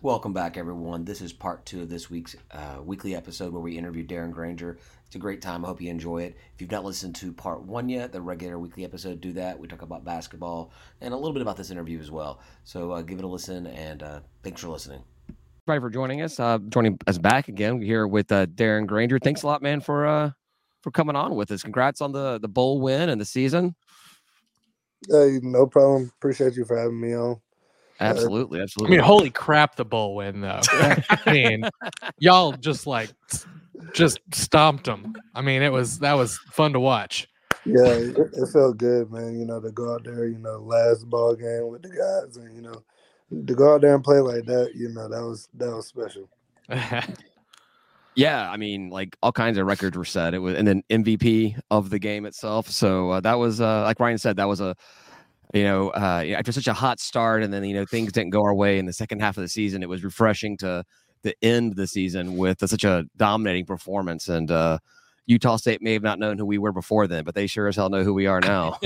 Welcome back, everyone. This is part two of this week's weekly episode where we interview Darren Grainger. It's a great time. I hope you enjoy it. If you've not listened to part one yet, the regular weekly episode, do that. We talk about basketball and a little bit about this interview as well. So give it a listen, and thanks for listening. Thanks for joining us back again here with Darren Grainger. Thanks a lot, man, for coming on with us. Congrats on the bowl win and the season. Hey, no problem. Appreciate you for having me on. Absolutely. I mean, holy crap, the bowl win, though. I mean, y'all just stomped them. I mean, that was fun to watch. Yeah, it felt good, man, to go out there, last ball game with the guys and, to go out there and play like that, that was special. Yeah, I mean, all kinds of records were set. It was, and then MVP of the game itself. So that was, like Ryan said, that was a, after such a hot start, and then things didn't go our way in the second half of the season. It was refreshing to the end of the season with such a dominating performance. And Utah State may have not known who we were before then, but they sure as hell know who we are now.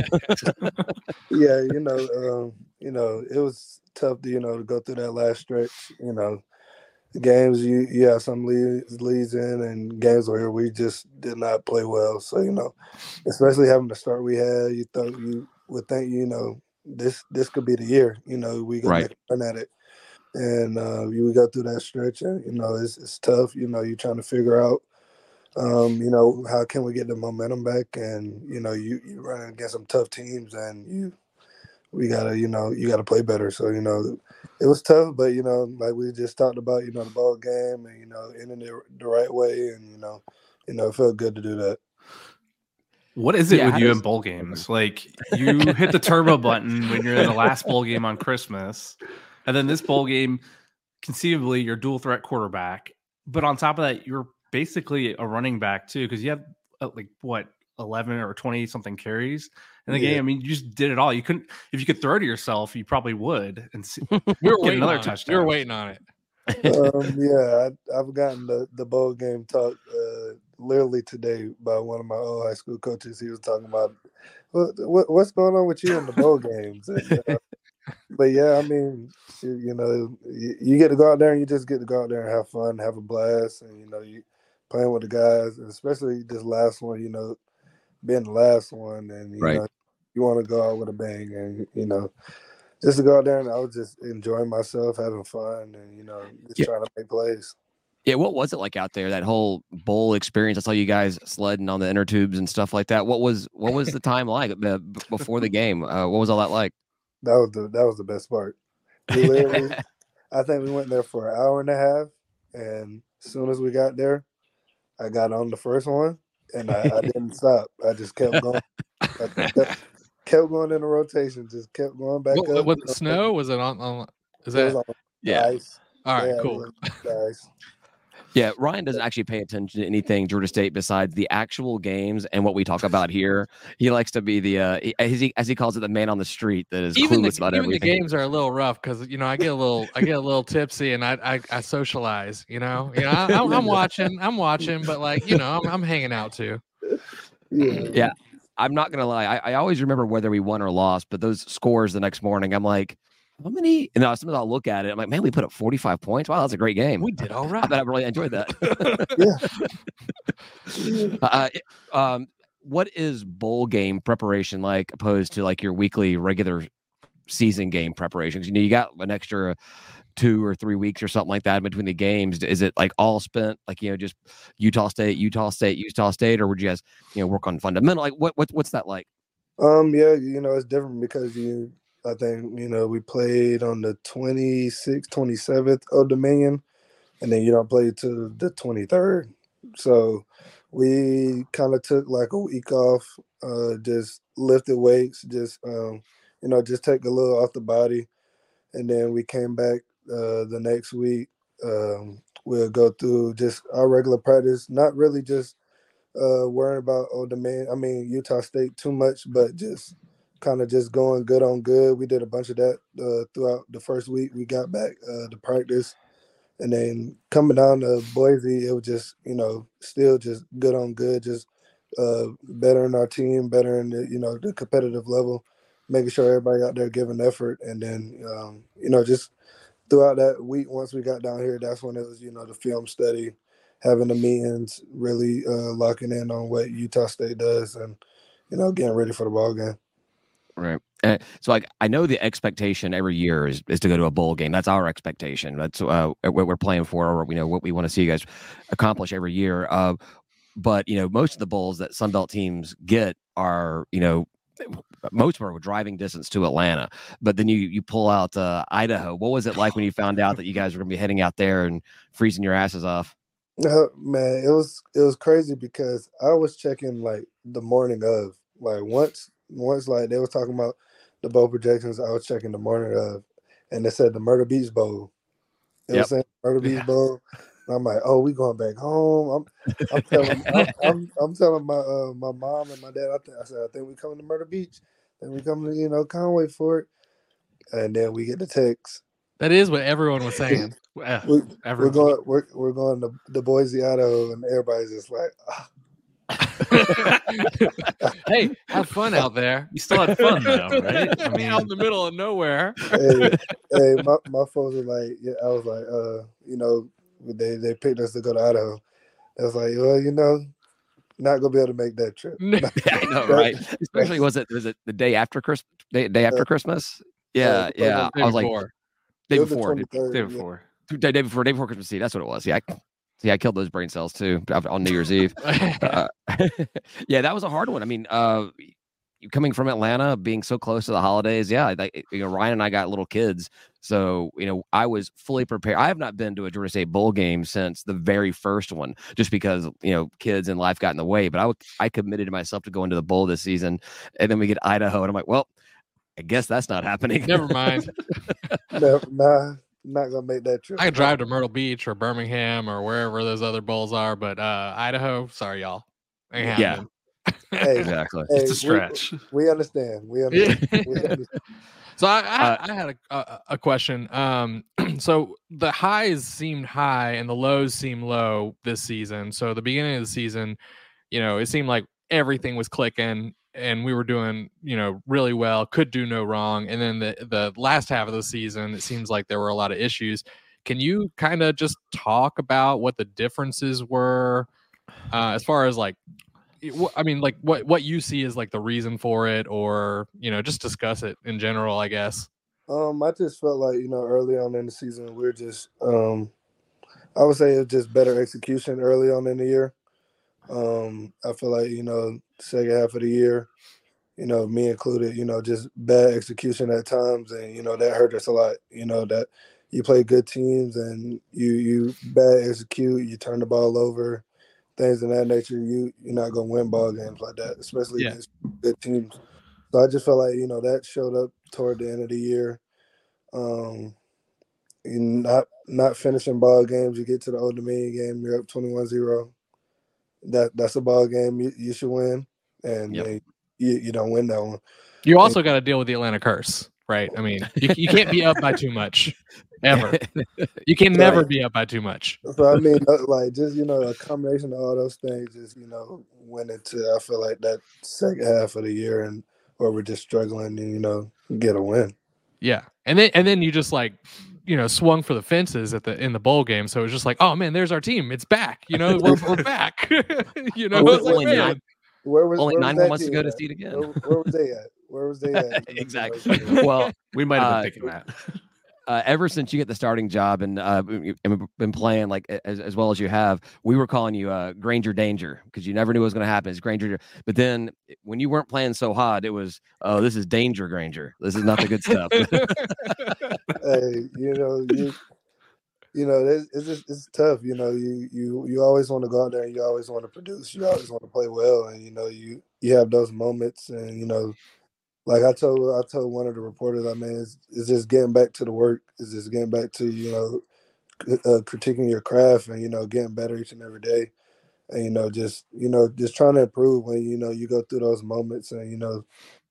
Yeah, it was tough to to go through that last stretch. The games you have some leads in, and games where we just did not play well. So especially having the start we had, you thought you would think, this could be the year, we can make a run at it. And you would go through that stretch, and, it's tough. You're trying to figure out, how can we get the momentum back? And, you're running against some tough teams, and you got to play better. So, it was tough, but, like we just talked about, the ball game and, ending it the right way. And, it felt good to do that. What is it with you in bowl games? Like, you hit the turbo button when you're in the last bowl game on Christmas, and then this bowl game, conceivably, your dual threat quarterback. But on top of that, you're basically a running back too, because you have 11 or 20 something carries in the game. I mean, you just did it all. You couldn't. If you could throw to yourself, you probably would. And get another touchdown. We were waiting on it. I've gotten the bowl game talk literally today by one of my old high school coaches. He was talking about what's going on with you in the bowl games. And, but yeah, I mean, you get to go out there, and you just get to go out there and have fun, have a blast, and you playing with the guys, and especially this last one. Being the last one, and you want to go out with a bang, and just to go out there, and I was just enjoying myself, having fun, and, just trying to make plays. Yeah, what was it like out there, that whole bowl experience? I saw you guys sledding on the inner tubes and stuff like that. What was the time like before the game? What was all that like? That was the best part. We literally, I think we went there for an hour and a half, and as soon as we got there, I got on the first one, and I didn't stop. I just kept going. Kept going in the rotation, just kept going back up. Was it snow? Was it on? Is that? On ice. All right, cool. Ice. Yeah, Ryan doesn't actually pay attention to anything Georgia State besides the actual games and what we talk about here. He likes to be the, as he calls it, the man on the street that is clueless about everything. Even the games are a little rough because I get a little tipsy, and I socialize. I'm watching, but I'm hanging out too. Yeah. I'm not going to lie. I always remember whether we won or lost, but those scores the next morning, I'm like, how many? And sometimes I'll look at it. I'm like, man, we put up 45 points. Wow, that's a great game. We did all right. I really enjoyed that. What is bowl game preparation like opposed to your weekly regular season game preparations? You got an extra 2 or 3 weeks or something like that between the games. Is it all spent just Utah State, or would you guys work on fundamental? What's that like? It's different because we played on the 26th, 27th Old Dominion, and then you don't play till the 23rd. So we kind of took a week off, just lifted weights, just take a little off the body, and then we came back. The next week, we'll go through just our regular practice, not really just worrying about Utah State too much, but just kind of just going good on good. We did a bunch of that throughout the first week. We got back to practice, and then coming down to Boise, it was just, still just good on good, just bettering our team, bettering the competitive level, making sure everybody out there giving effort, and then just throughout that week, once we got down here, that's when it was, the film study, having the meetings, really locking in on what Utah State does and, getting ready for the ball game. Right. And so, I know the expectation every year is to go to a bowl game. That's our expectation. That's what we're playing for, or what we want to see you guys accomplish every year. But, most of the bowls that Sun Belt teams get are, most of them are driving distance to Atlanta. But then you pull out Idaho. What was it like when you found out that you guys were going to be heading out there and freezing your asses off? Man, it was crazy because I was checking the morning of. Once they were talking about the bowl projections, I was checking the morning of, and they said the Myrtle Beach Bowl. It was saying Myrtle Beach Bowl. And I'm like, oh, we going back home. I'm telling my mom and my dad. I said I think we coming to Myrtle Beach, and we coming to Conway for it. And then we get the text. That is what everyone was saying. We're going to Boise, Idaho, and everybody's just like. Oh. Hey, have fun out there. You still had fun though, right? I mean, out in the middle of nowhere. hey, my folks were like, I was like, they picked us to go to Idaho. I was like, well, not gonna be able to make that trip. I know, right? Especially was it the day after Christmas? Day after Christmas? Yeah, yeah. I was like, day before Christmas Eve. That's what it was. Yeah. I killed those brain cells too on New Year's Eve. Yeah, that was a hard one. I mean, coming from Atlanta, being so close to the holidays, Ryan and I got little kids. So, I was fully prepared. I have not been to a Georgia State bowl game since the very first one, just because, kids and life got in the way. But I committed to myself to go into the bowl this season. And then we get Idaho, and I'm like, well, I guess that's not happening. Never mind. Nah. Not gonna make that trip. I could drive to Myrtle Beach or Birmingham or wherever those other bowls are, but Idaho, sorry y'all. Yeah, exactly. It's a stretch. We understand. So I had a question. So the highs seemed high and the lows seemed low this season. So the beginning of the season, it seemed like everything was clicking. And we were doing, really well, could do no wrong. And then the last half of the season, it seems like there were a lot of issues. Can you kind of just talk about what the differences were as far as what you see is the reason for it, or, just discuss it in general, I guess. I just felt like, early on in the season, we're just, I would say it was just better execution early on in the year. I feel like, second half of the year, me included, just bad execution at times. And, that hurt us a lot, that you play good teams and you bad execute, you turn the ball over, things of that nature. You're not going to win ball games like that, especially against good teams. So I just felt like, that showed up toward the end of the year. You're not finishing ball games. You get to the Old Dominion game, you're up 21-0. That's a ball game you should win, and you don't win that one. You also got to deal with the Atlanta curse, right? I mean, you can't be up by too much, ever. You can never be up by too much. So I mean, just a combination of all those things is went into I feel like that second half of the year, and where we're just struggling and get a win. Yeah, and then you just swung for the fences in the bowl game. So it was just like, oh man, there's our team. It's back. We're back. Only 9 months ago to see it again. Where was they at? Exactly. Well, we might have been thinking that. Ever since you get the starting job and been playing as well as you have, we were calling you Grainger Danger because you never knew what was going to happen. It's Grainger. But then when you weren't playing so hard, it was, oh, this is Danger Grainger. This is not the good stuff. Hey, it's tough. You always want to go out there and you always want to produce. You always want to play well. And, you have those moments and, I told one of the reporters, I mean, it's just getting back to the work. It's just getting back to, critiquing your craft and, getting better each and every day. And, just trying to improve when, you go through those moments. And,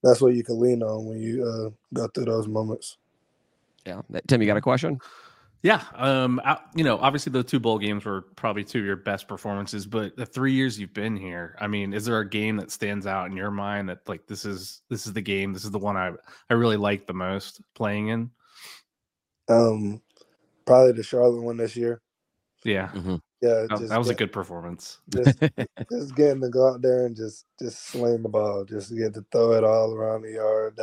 that's what you can lean on when you go through those moments. Yeah. Tim, you got a question? Yeah. Obviously the two bowl games were probably two of your best performances, but the 3 years you've been here, I mean, is there a game that stands out in your mind that this is the game, this is the one I really like the most playing in? probably the Charlotte one this year. Yeah. Mm-hmm. Yeah. That was a good performance. Just getting to go out there and just sling the ball, just to get to throw it all around the yard.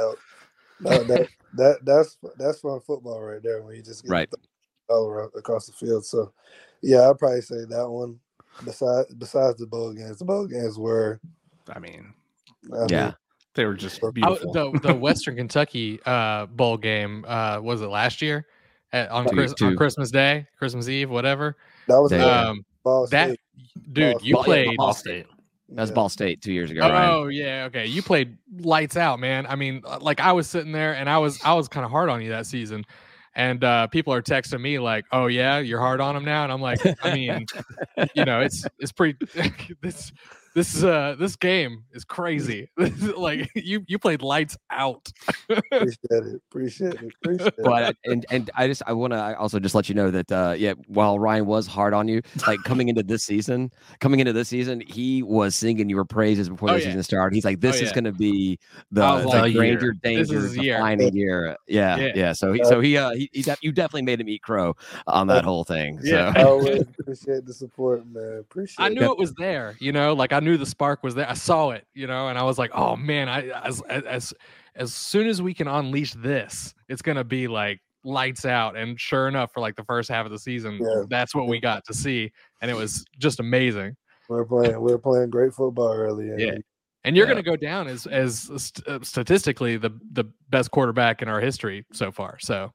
That's fun football right there, when you just get to throw all around across the field. So yeah, I'd probably say that one. Besides the bowl games. The bowl games were I mean, they were just beautiful. The Western Kentucky bowl game, was it last year? On Christmas Day, Christmas Eve, whatever. That was Ball State. Ball State. That's Ball State 2 years ago. Okay. You played lights out, man. I mean, like, I was sitting there and I was kind of hard on you that season. And people are texting me like, "Oh yeah, you're hard on them now," and I'm like, "I mean, you know, it's pretty. This game is crazy. Like you played lights out." Appreciate it. But I want to also just let you know that while Ryan was hard on you, like coming into this season, he was singing your praises before the season started. He's like, "This is going to be the Grainger Danger final year." Yeah. So you definitely made him eat crow on that whole thing. Yeah, so. I always appreciate the support, man. I knew it was there. You know, like I knew the spark was there. I saw it, you know, and I was like, oh man, as soon as we can unleash this, it's going to be like lights out. And sure enough, for like the first half of the season, that's what we got to see. And it was just amazing. We're playing great football early. And you're going to go down as statistically the best quarterback in our history so far. So,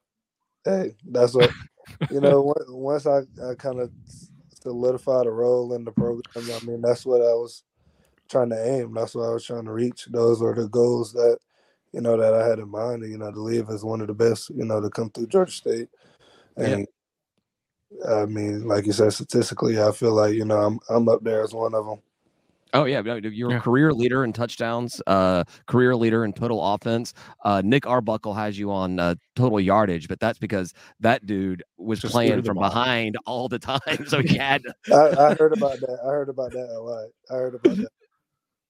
hey, that's what, you know, once I kind of solidified a role in the program. I mean, that's what I was trying to aim. That's what I was trying to reach. Those are the goals that, you know, that I had in mind, and, you know, to leave as one of the best, you know, to come through Georgia State. And I mean, like you said, statistically, I feel like, you know, I'm up there as one of them. Oh, yeah. You're a career leader in touchdowns, career leader in total offense. Nick Arbuckle has you on total yardage, but that's because that dude was just playing from behind all the time. So he had to... I heard about that. I heard about that a lot.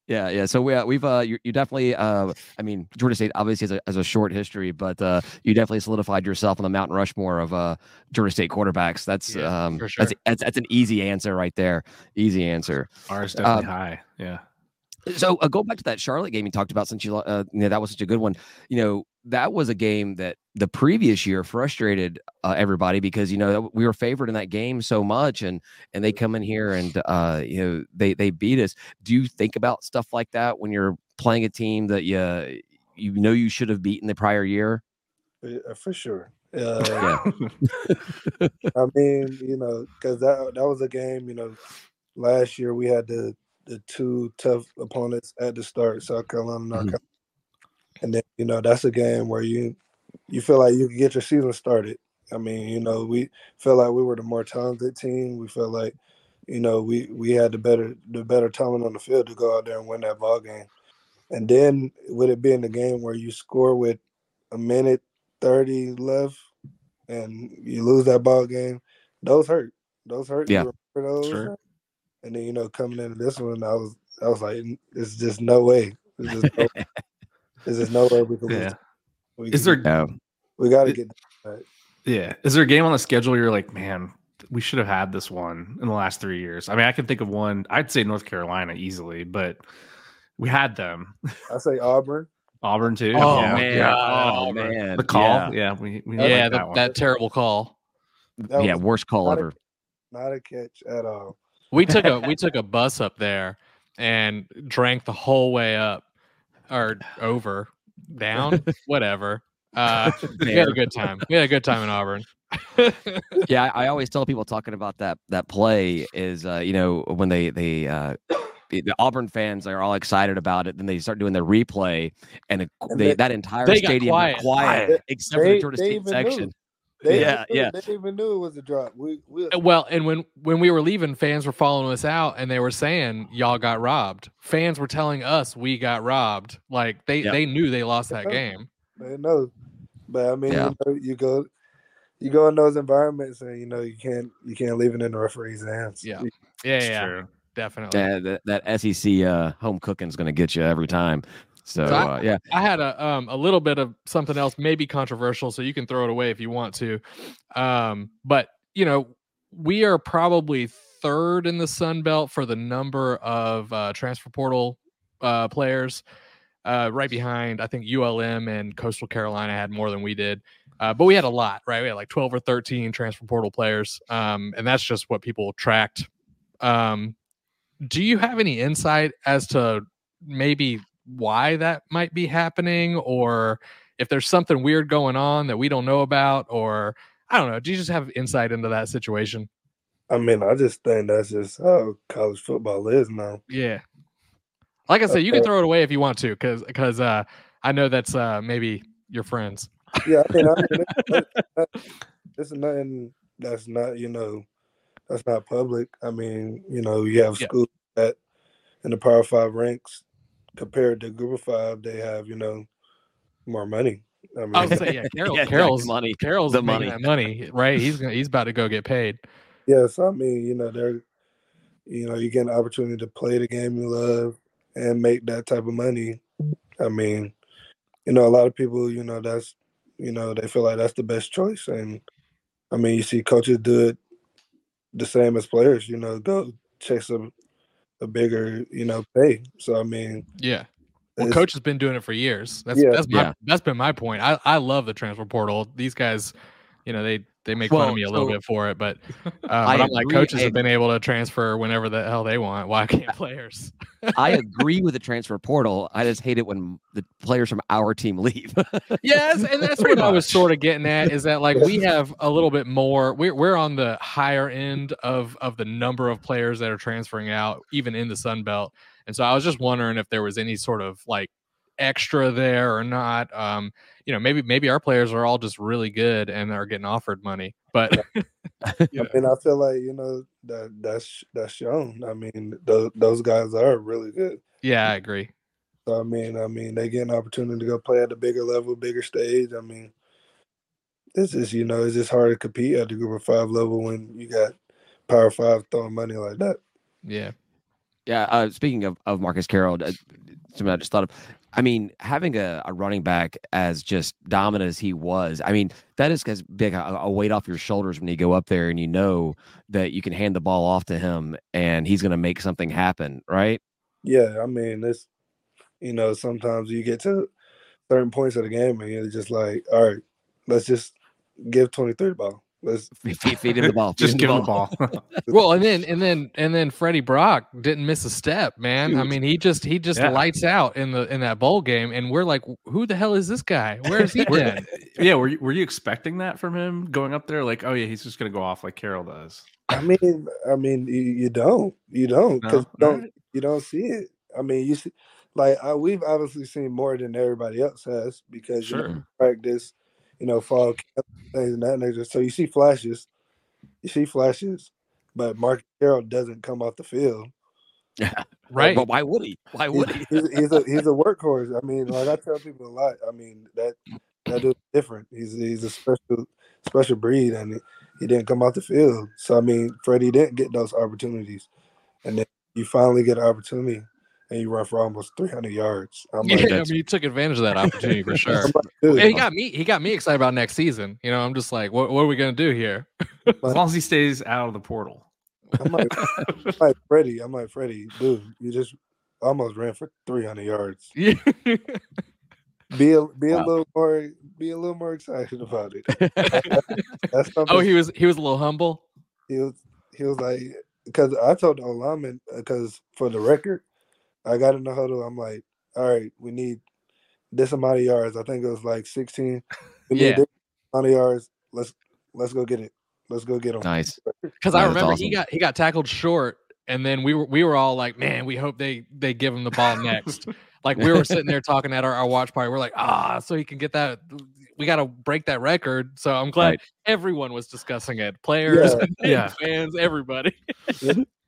Yeah. So you definitely, I mean, Georgia State obviously has a short history, but you definitely solidified yourself on the Mount Rushmore of Georgia State quarterbacks. For sure. That's an easy answer right there. Easy answer. Ours definitely high. Yeah. So go back to that Charlotte game you talked about, since you, you know, that was such a good one. You know, that was a game that the previous year frustrated everybody because, you know, we were favored in that game so much, and they come in here and, you know, they beat us. Do you think about stuff like that when you're playing a team that you know you should have beaten the prior year? For sure. I mean, you know, because that was a game, you know, last year we had the two tough opponents at the start, South Carolina and North Carolina. And then, you know, that's a game where you feel like you can get your season started. I mean, you know, we feel like we were the more talented team. We felt like, you know, we had the better talent on the field to go out there and win that ball game. And then with it being the game where you score with 1:30 left and you lose that ball game, those hurt. Yeah. Sure. And then, you know, coming into this one, I was like, it's just no way. There's just no way we can lose. We got to get that right. Yeah. Is there a game on the schedule you're like, man, we should have had this one in the last 3 years? I mean, I can think of one. I'd say North Carolina easily, but we had them. I say Auburn. Auburn too. Oh man. The call. That terrible call. That worst call ever. Not a catch at all. We took a bus up there and drank the whole way up, or over, down, whatever. We had a good time. We had a good time in Auburn. Yeah, I always tell people talking about that play is, you know, when they the Auburn fans are all excited about it, then they start doing their replay, and the entire stadium got quiet except for the Georgia State section. They even knew it was a drop. Well, and when we were leaving, fans were following us out, and they were saying, y'all got robbed. Fans were telling us we got robbed. Like, they knew they lost that game. They know. But, I mean, you know, you go in those environments, and, you know, you can't leave it in the referee's hands. Yeah, it's true. Definitely. That SEC home cooking is going to get you every time. So I had a little bit of something else, maybe controversial, so you can throw it away if you want to. But you know, we are probably third in the Sun Belt for the number of transfer portal players, right behind, I think, ULM and Coastal Carolina had more than we did. But we had a lot, right? We had like 12 or 13 transfer portal players. And that's just what people tracked. Do you have any insight as to maybe why that might be happening, or if there's something weird going on that we don't know about, or I don't know, do you just have insight into that situation? I mean, I just think that's just how college football is now. Yeah. Like I said, you can throw it away if you want to, because I know that's maybe your friends. Yeah, I mean, it's nothing that's not, you know, that's not public. I mean, you know, you have schools that in the Power Five ranks compared to Group of Five, they have, you know, more money. I mean, I would say, Carroll's making money, right? He's about to go get paid. Yeah, so I mean, you know, you get an opportunity to play the game you love and make that type of money. I mean, you know, a lot of people, you know, that's, you know, they feel like that's the best choice. And, I mean, you see coaches do it the same as players, you know, go chase a bigger, you know, pay. So, I mean. Yeah. Well, coach has been doing it for years. That's been my point. I love the transfer portal. These guys, you know, they make fun of me a little bit for it, but I'm like, coaches have been able to transfer whenever the hell they want. Why can't players? I agree with the transfer portal. I just hate it when the players from our team leave. Yes, and that's what I was sort of getting at, is that like we have a little bit more. We're on the higher end of the number of players that are transferring out, even in the Sun Belt. And so I was just wondering if there was any sort of like extra there or not. You know, maybe our players are all just really good and are getting offered money, but and I feel like, you know, that's shown. I mean, those guys are really good. Yeah, I agree. So I mean they get an opportunity to go play at a bigger level, bigger stage. I mean, this is, you know, it's just hard to compete at the Group of Five level when you got Power Five throwing money like that. Yeah. Speaking of Marcus Carroll, something I just thought of. I mean, having a running back as just dominant as he was, I mean, that is as big a weight off your shoulders when you go up there and you know that you can hand the ball off to him and he's going to make something happen, right? Yeah, I mean, it's, you know, sometimes you get to certain points of the game and you're just like, all right, let's just give 23 the ball. Let's feed him the ball. Just give him the ball. Well, and then Freddie Brock didn't miss a step, man. Dude. I mean, he just lights out in that bowl game, and we're like, who the hell is this guy? Where is he been? Yeah, were you expecting that from him going up there? Like, oh yeah, he's just gonna go off like Carroll does. I mean, you don't see it. I mean, you see, like we've obviously seen more than everybody else has because you know, practice. You know, fall camp, things and that nature. So you see flashes, but Marcus Carroll doesn't come off the field. Yeah, right. But why would he? He's a workhorse. I mean, like I tell people a lot. I mean that dude's different. He's a special breed, and he didn't come off the field. So I mean, Freddie didn't get those opportunities, and then you finally get an opportunity. And you run for almost 300 yards. I mean, you took advantage of that opportunity for sure. He got me excited about next season. You know, I'm just like, what are we gonna do here? As long as he stays out of the portal. I'm like Freddie, dude. You just almost ran for 300 yards. Yeah. Be a little more excited about it. That's he was a little humble. He was like, because I told the lineman, because for the record. I got in the huddle. I'm like, all right, we need this amount of yards. I think it was like 16. We need this amount of yards. Let's go get it. Let's go get him. Nice. Because I remember awesome. he got tackled short, and then we were all like, man, we hope they give him the ball next. Like we were sitting there talking at our watch party. We're like, so he can get that. We got to break that record. So I'm glad everyone was discussing it. Players, fans, everybody.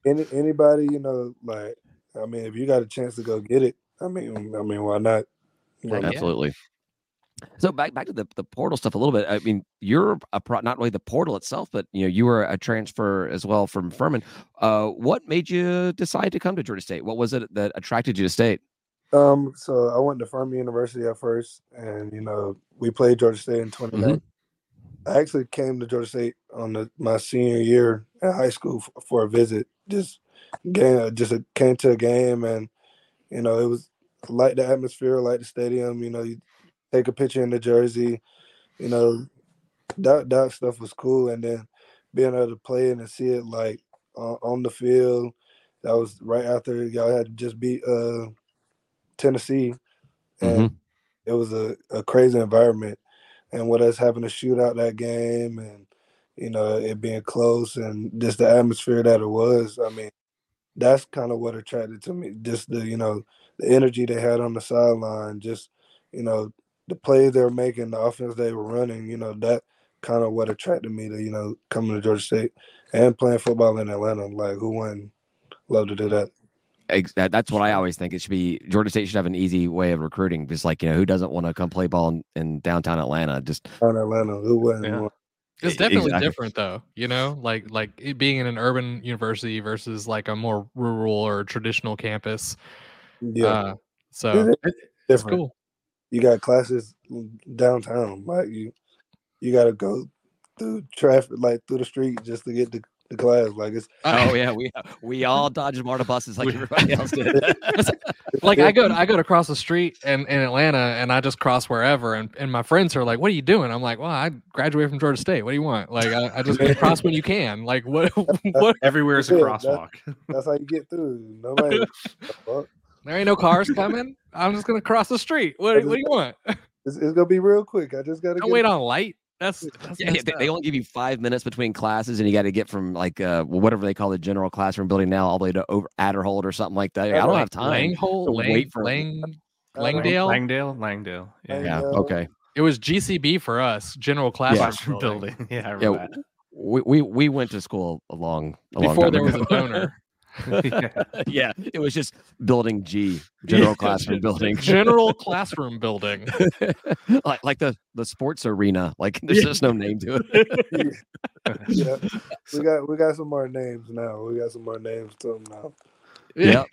Anybody, you know, like. I mean, if you got a chance to go get it, I mean, why not? Absolutely. So back to the portal stuff a little bit. I mean, you're not really the portal itself, but you know, you were a transfer as well from Furman. What made you decide to come to Georgia State? What was it that attracted you to State? So I went to Furman University at first, and we played Georgia State in 2019. Mm-hmm. I actually came to Georgia State on my senior year at high school for a visit. Came to a game, and it was like the atmosphere, like the stadium. You take a picture in the jersey. That stuff was cool, and then being able to play and see it like on the field. That was right after y'all had just beat Tennessee, and it was a crazy environment. And with us having a shootout that game, and it being close, and just the atmosphere that it was. I mean, that's kind of what attracted to me. Just the the energy they had on the sideline, just the plays they were making, the offense they were running. That kind of what attracted me to coming to Georgia State and playing football in Atlanta. Like, who wouldn't love to do that? That's what I always think. It should be Georgia State should have an easy way of recruiting. Just like who doesn't want to come play ball in downtown Atlanta? Just downtown Atlanta, who wouldn't? Yeah. It's definitely different, though. Like it being in an urban university versus like a more rural or traditional campus. Yeah, so it's cool. You got classes downtown. Like you got to go through traffic, like through the street, just to get to the class. Like it's we all dodged MARTA buses like everybody else did. Like I go to cross the street in Atlanta, and I just cross wherever, and my friends are like, "What are you doing?" I'm like, "Well, I graduated from Georgia State. What do you want?" Like I just cross when you can. Like what? Everywhere is a crosswalk. That's how you get through. Nobody. There ain't no cars coming. I'm just gonna cross the street. What do you want? It's gonna be real quick. I just gotta wait on light. They only give you 5 minutes between classes, and you got to get from like whatever they call the general classroom building now all the way to over Adderhold or something like that. I don't have time. Langdale. Yeah. Okay. It was GCB for us, general classroom building. Yeah. I remember that. We went to school a long time ago. Was a donor. Yeah, it was just building G, general classroom building. General classroom building. like the sports arena. Like there's just no name to it. Yeah. We got some more names now. Yeah,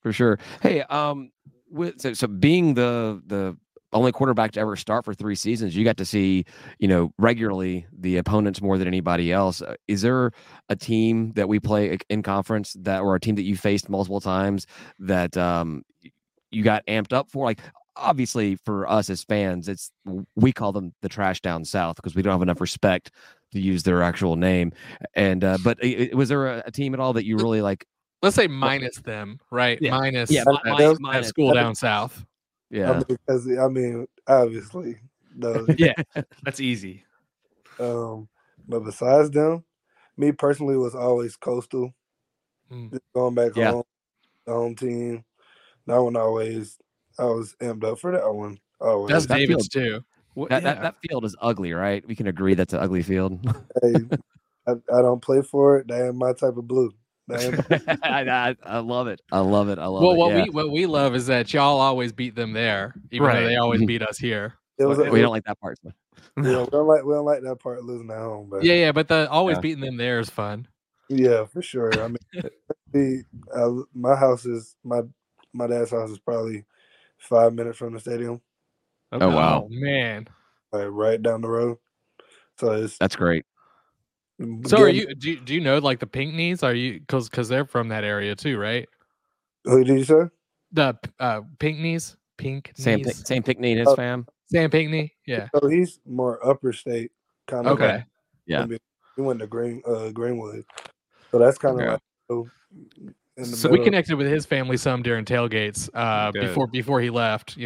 for sure. Hey, so being the only quarterback to ever start for 3 seasons, you got to see, regularly the opponents more than anybody else. Is there a team that we play in conference or a team that you faced multiple times that you got amped up for? Like, obviously for us as fans, we call them the trash down South because we don't have enough respect to use their actual name. And but was there a team at all that you really like? Let's say minus them, right? Yeah. Minus school down South. Yeah, because obviously, though. Yeah, that's easy. But besides them, me personally was always Coastal. Just going back home, the home team. That one I was amped up for that one. Always. That's David's too. That field is ugly, right? We can agree that's an ugly field. Hey, I don't play for it. That ain't my type of blue. I love it. I love it. What we love is that y'all always beat them there, even though they always beat us here. We don't like that part. We don't like that part losing at home. But but the always beating them there is fun. Yeah, for sure. I mean, my house is my dad's house is probably 5 minutes from the stadium. Okay. Oh wow, man! Like right down the road. So that's great. So are you? Do you know like the Pinkneys? Are you because they're from that area too, right? Who did you say? The Pinkneys, Sam Pinkney and his fam. Sam Pinkney, yeah. So he's more upper state kind of. Okay. Like, yeah. He went to Greenwood, so that's kind of. Okay. Like, so we connected with his family some during tailgates before he left.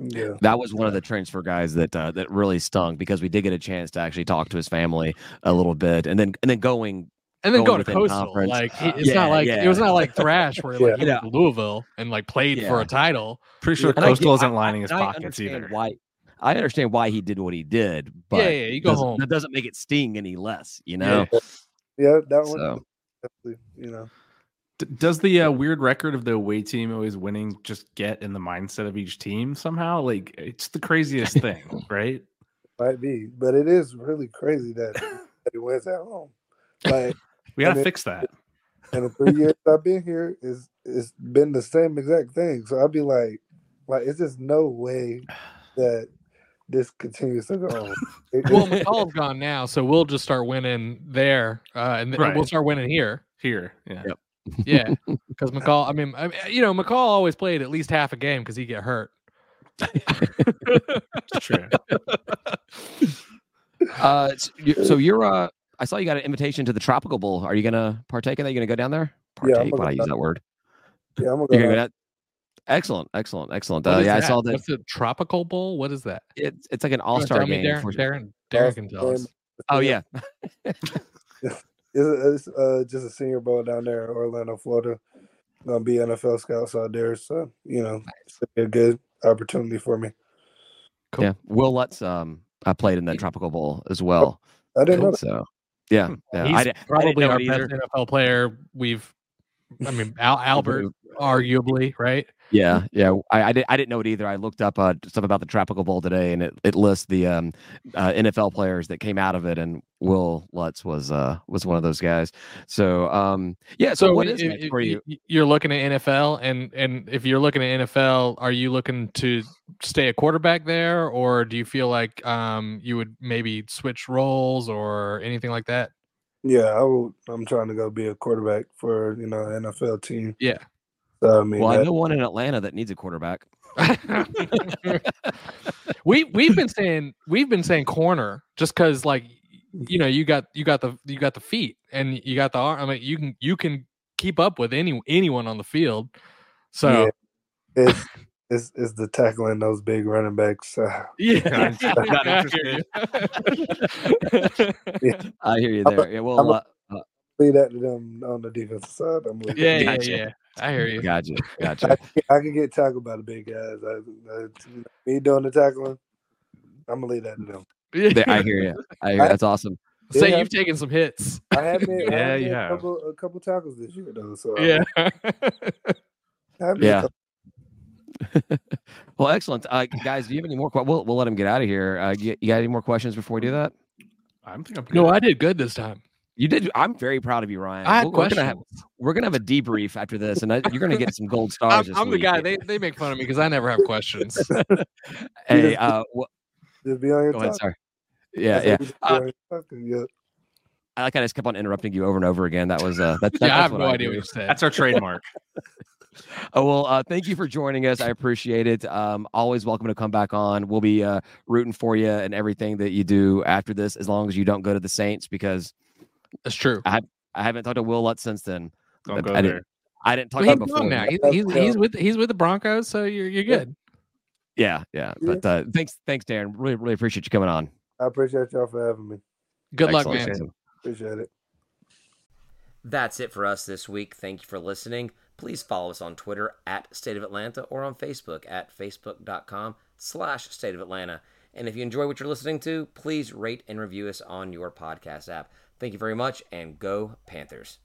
Yeah, that was one of the transfer guys that really stung because we did get a chance to actually talk to his family a little bit, and then going to Coastal. Conference. Like it was not like Thrash where he went to Louisville and like played for a title. Pretty sure Coastal isn't lining his pockets either. I understand why he did what he did, but you go home. That doesn't make it sting any less, that one, definitely, Does the weird record of the away team always winning just get in the mindset of each team somehow? Like, it's the craziest thing, right? Might be, but it is really crazy that it wins at home. Like, we got to fix that. And the 3 years I've been here, it's been the same exact thing. So I'd be like, it's just no way that this continues to go on. Well, McCall's gone now, so we'll just start winning there, and we'll start winning here. Yeah. Yep. Yeah, because McCall, I mean, you know, McCall always played at least half a game because he get hurt. It's true. So you're I saw you got an invitation to the Tropical Bowl. Are you gonna partake in that? You gonna go down there? Partake, when I use that word. Yeah, I'm gonna go down. Excellent. I saw that. What's the Tropical Bowl? What is that? It's like an all-star game. Darren can tell us. Oh yeah. It's just a senior bowl down there in Orlando, Florida. Gonna be NFL scouts out there, so you know, it's a good opportunity for me. Cool. Yeah, Will Lutz. I played in the Tropical Bowl as well. I didn't know that. So. Yeah. He's probably our best NFL player. Albert, arguably, right? Yeah. I didn't know it either. I looked up stuff about the Tropical Bowl today, and it lists the NFL players that came out of it, and Will Lutz was one of those guys. So yeah. So what is it for you? You're looking at NFL, and if you're looking at NFL, are you looking to stay a quarterback there, or do you feel like you would maybe switch roles or anything like that? Yeah, I'm trying to go be a quarterback for, you know, an NFL team. Yeah. So, I know one in Atlanta that needs a quarterback. We've been saying corner just because, like, you know, you got the feet and you got the arm. I mean, you can keep up with anyone on the field. So yeah. It's the tackling those big running backs. Yeah, not interested. Yeah. I hear you there. Yeah, well, leave that to them on the defensive side. Yeah. I hear you. Gotcha. I can get tackled by the big guys. Me doing the tackling, I'm gonna leave that to them. I hear you. That's awesome. Say you've taken some hits. I have made a couple tackles this year though. So yeah. Well, excellent. Guys, do you have any more questions? We'll let him get out of here. You got any more questions before we do that? No, I did good this time. You did. I'm very proud of you, Ryan. We're going to have a debrief after this, and you're going to get some gold stars. I'm the guy. They make fun of me because I never have questions. Hey, just be on your time. Sorry. Yeah. I just kept on interrupting you over and over again. That was I have no idea what you said. That's our trademark. Oh, well, thank you for joining us. I appreciate it. Always welcome to come back on. We'll be rooting for you and everything that you do after this, as long as you don't go to the Saints, because that's true. I haven't talked to Will Lutz since then. Don't go there. I didn't talk to him before. Now. He's with the Broncos, so you're good. Yeah. But thanks, Darren. Really, really appreciate you coming on. I appreciate y'all for having me. Good luck, man. Appreciate it. That's it for us this week. Thank you for listening. Please follow us on Twitter @State of Atlanta or on Facebook at facebook.com/State of Atlanta. And if you enjoy what you're listening to, please rate and review us on your podcast app. Thank you very much, and go Panthers.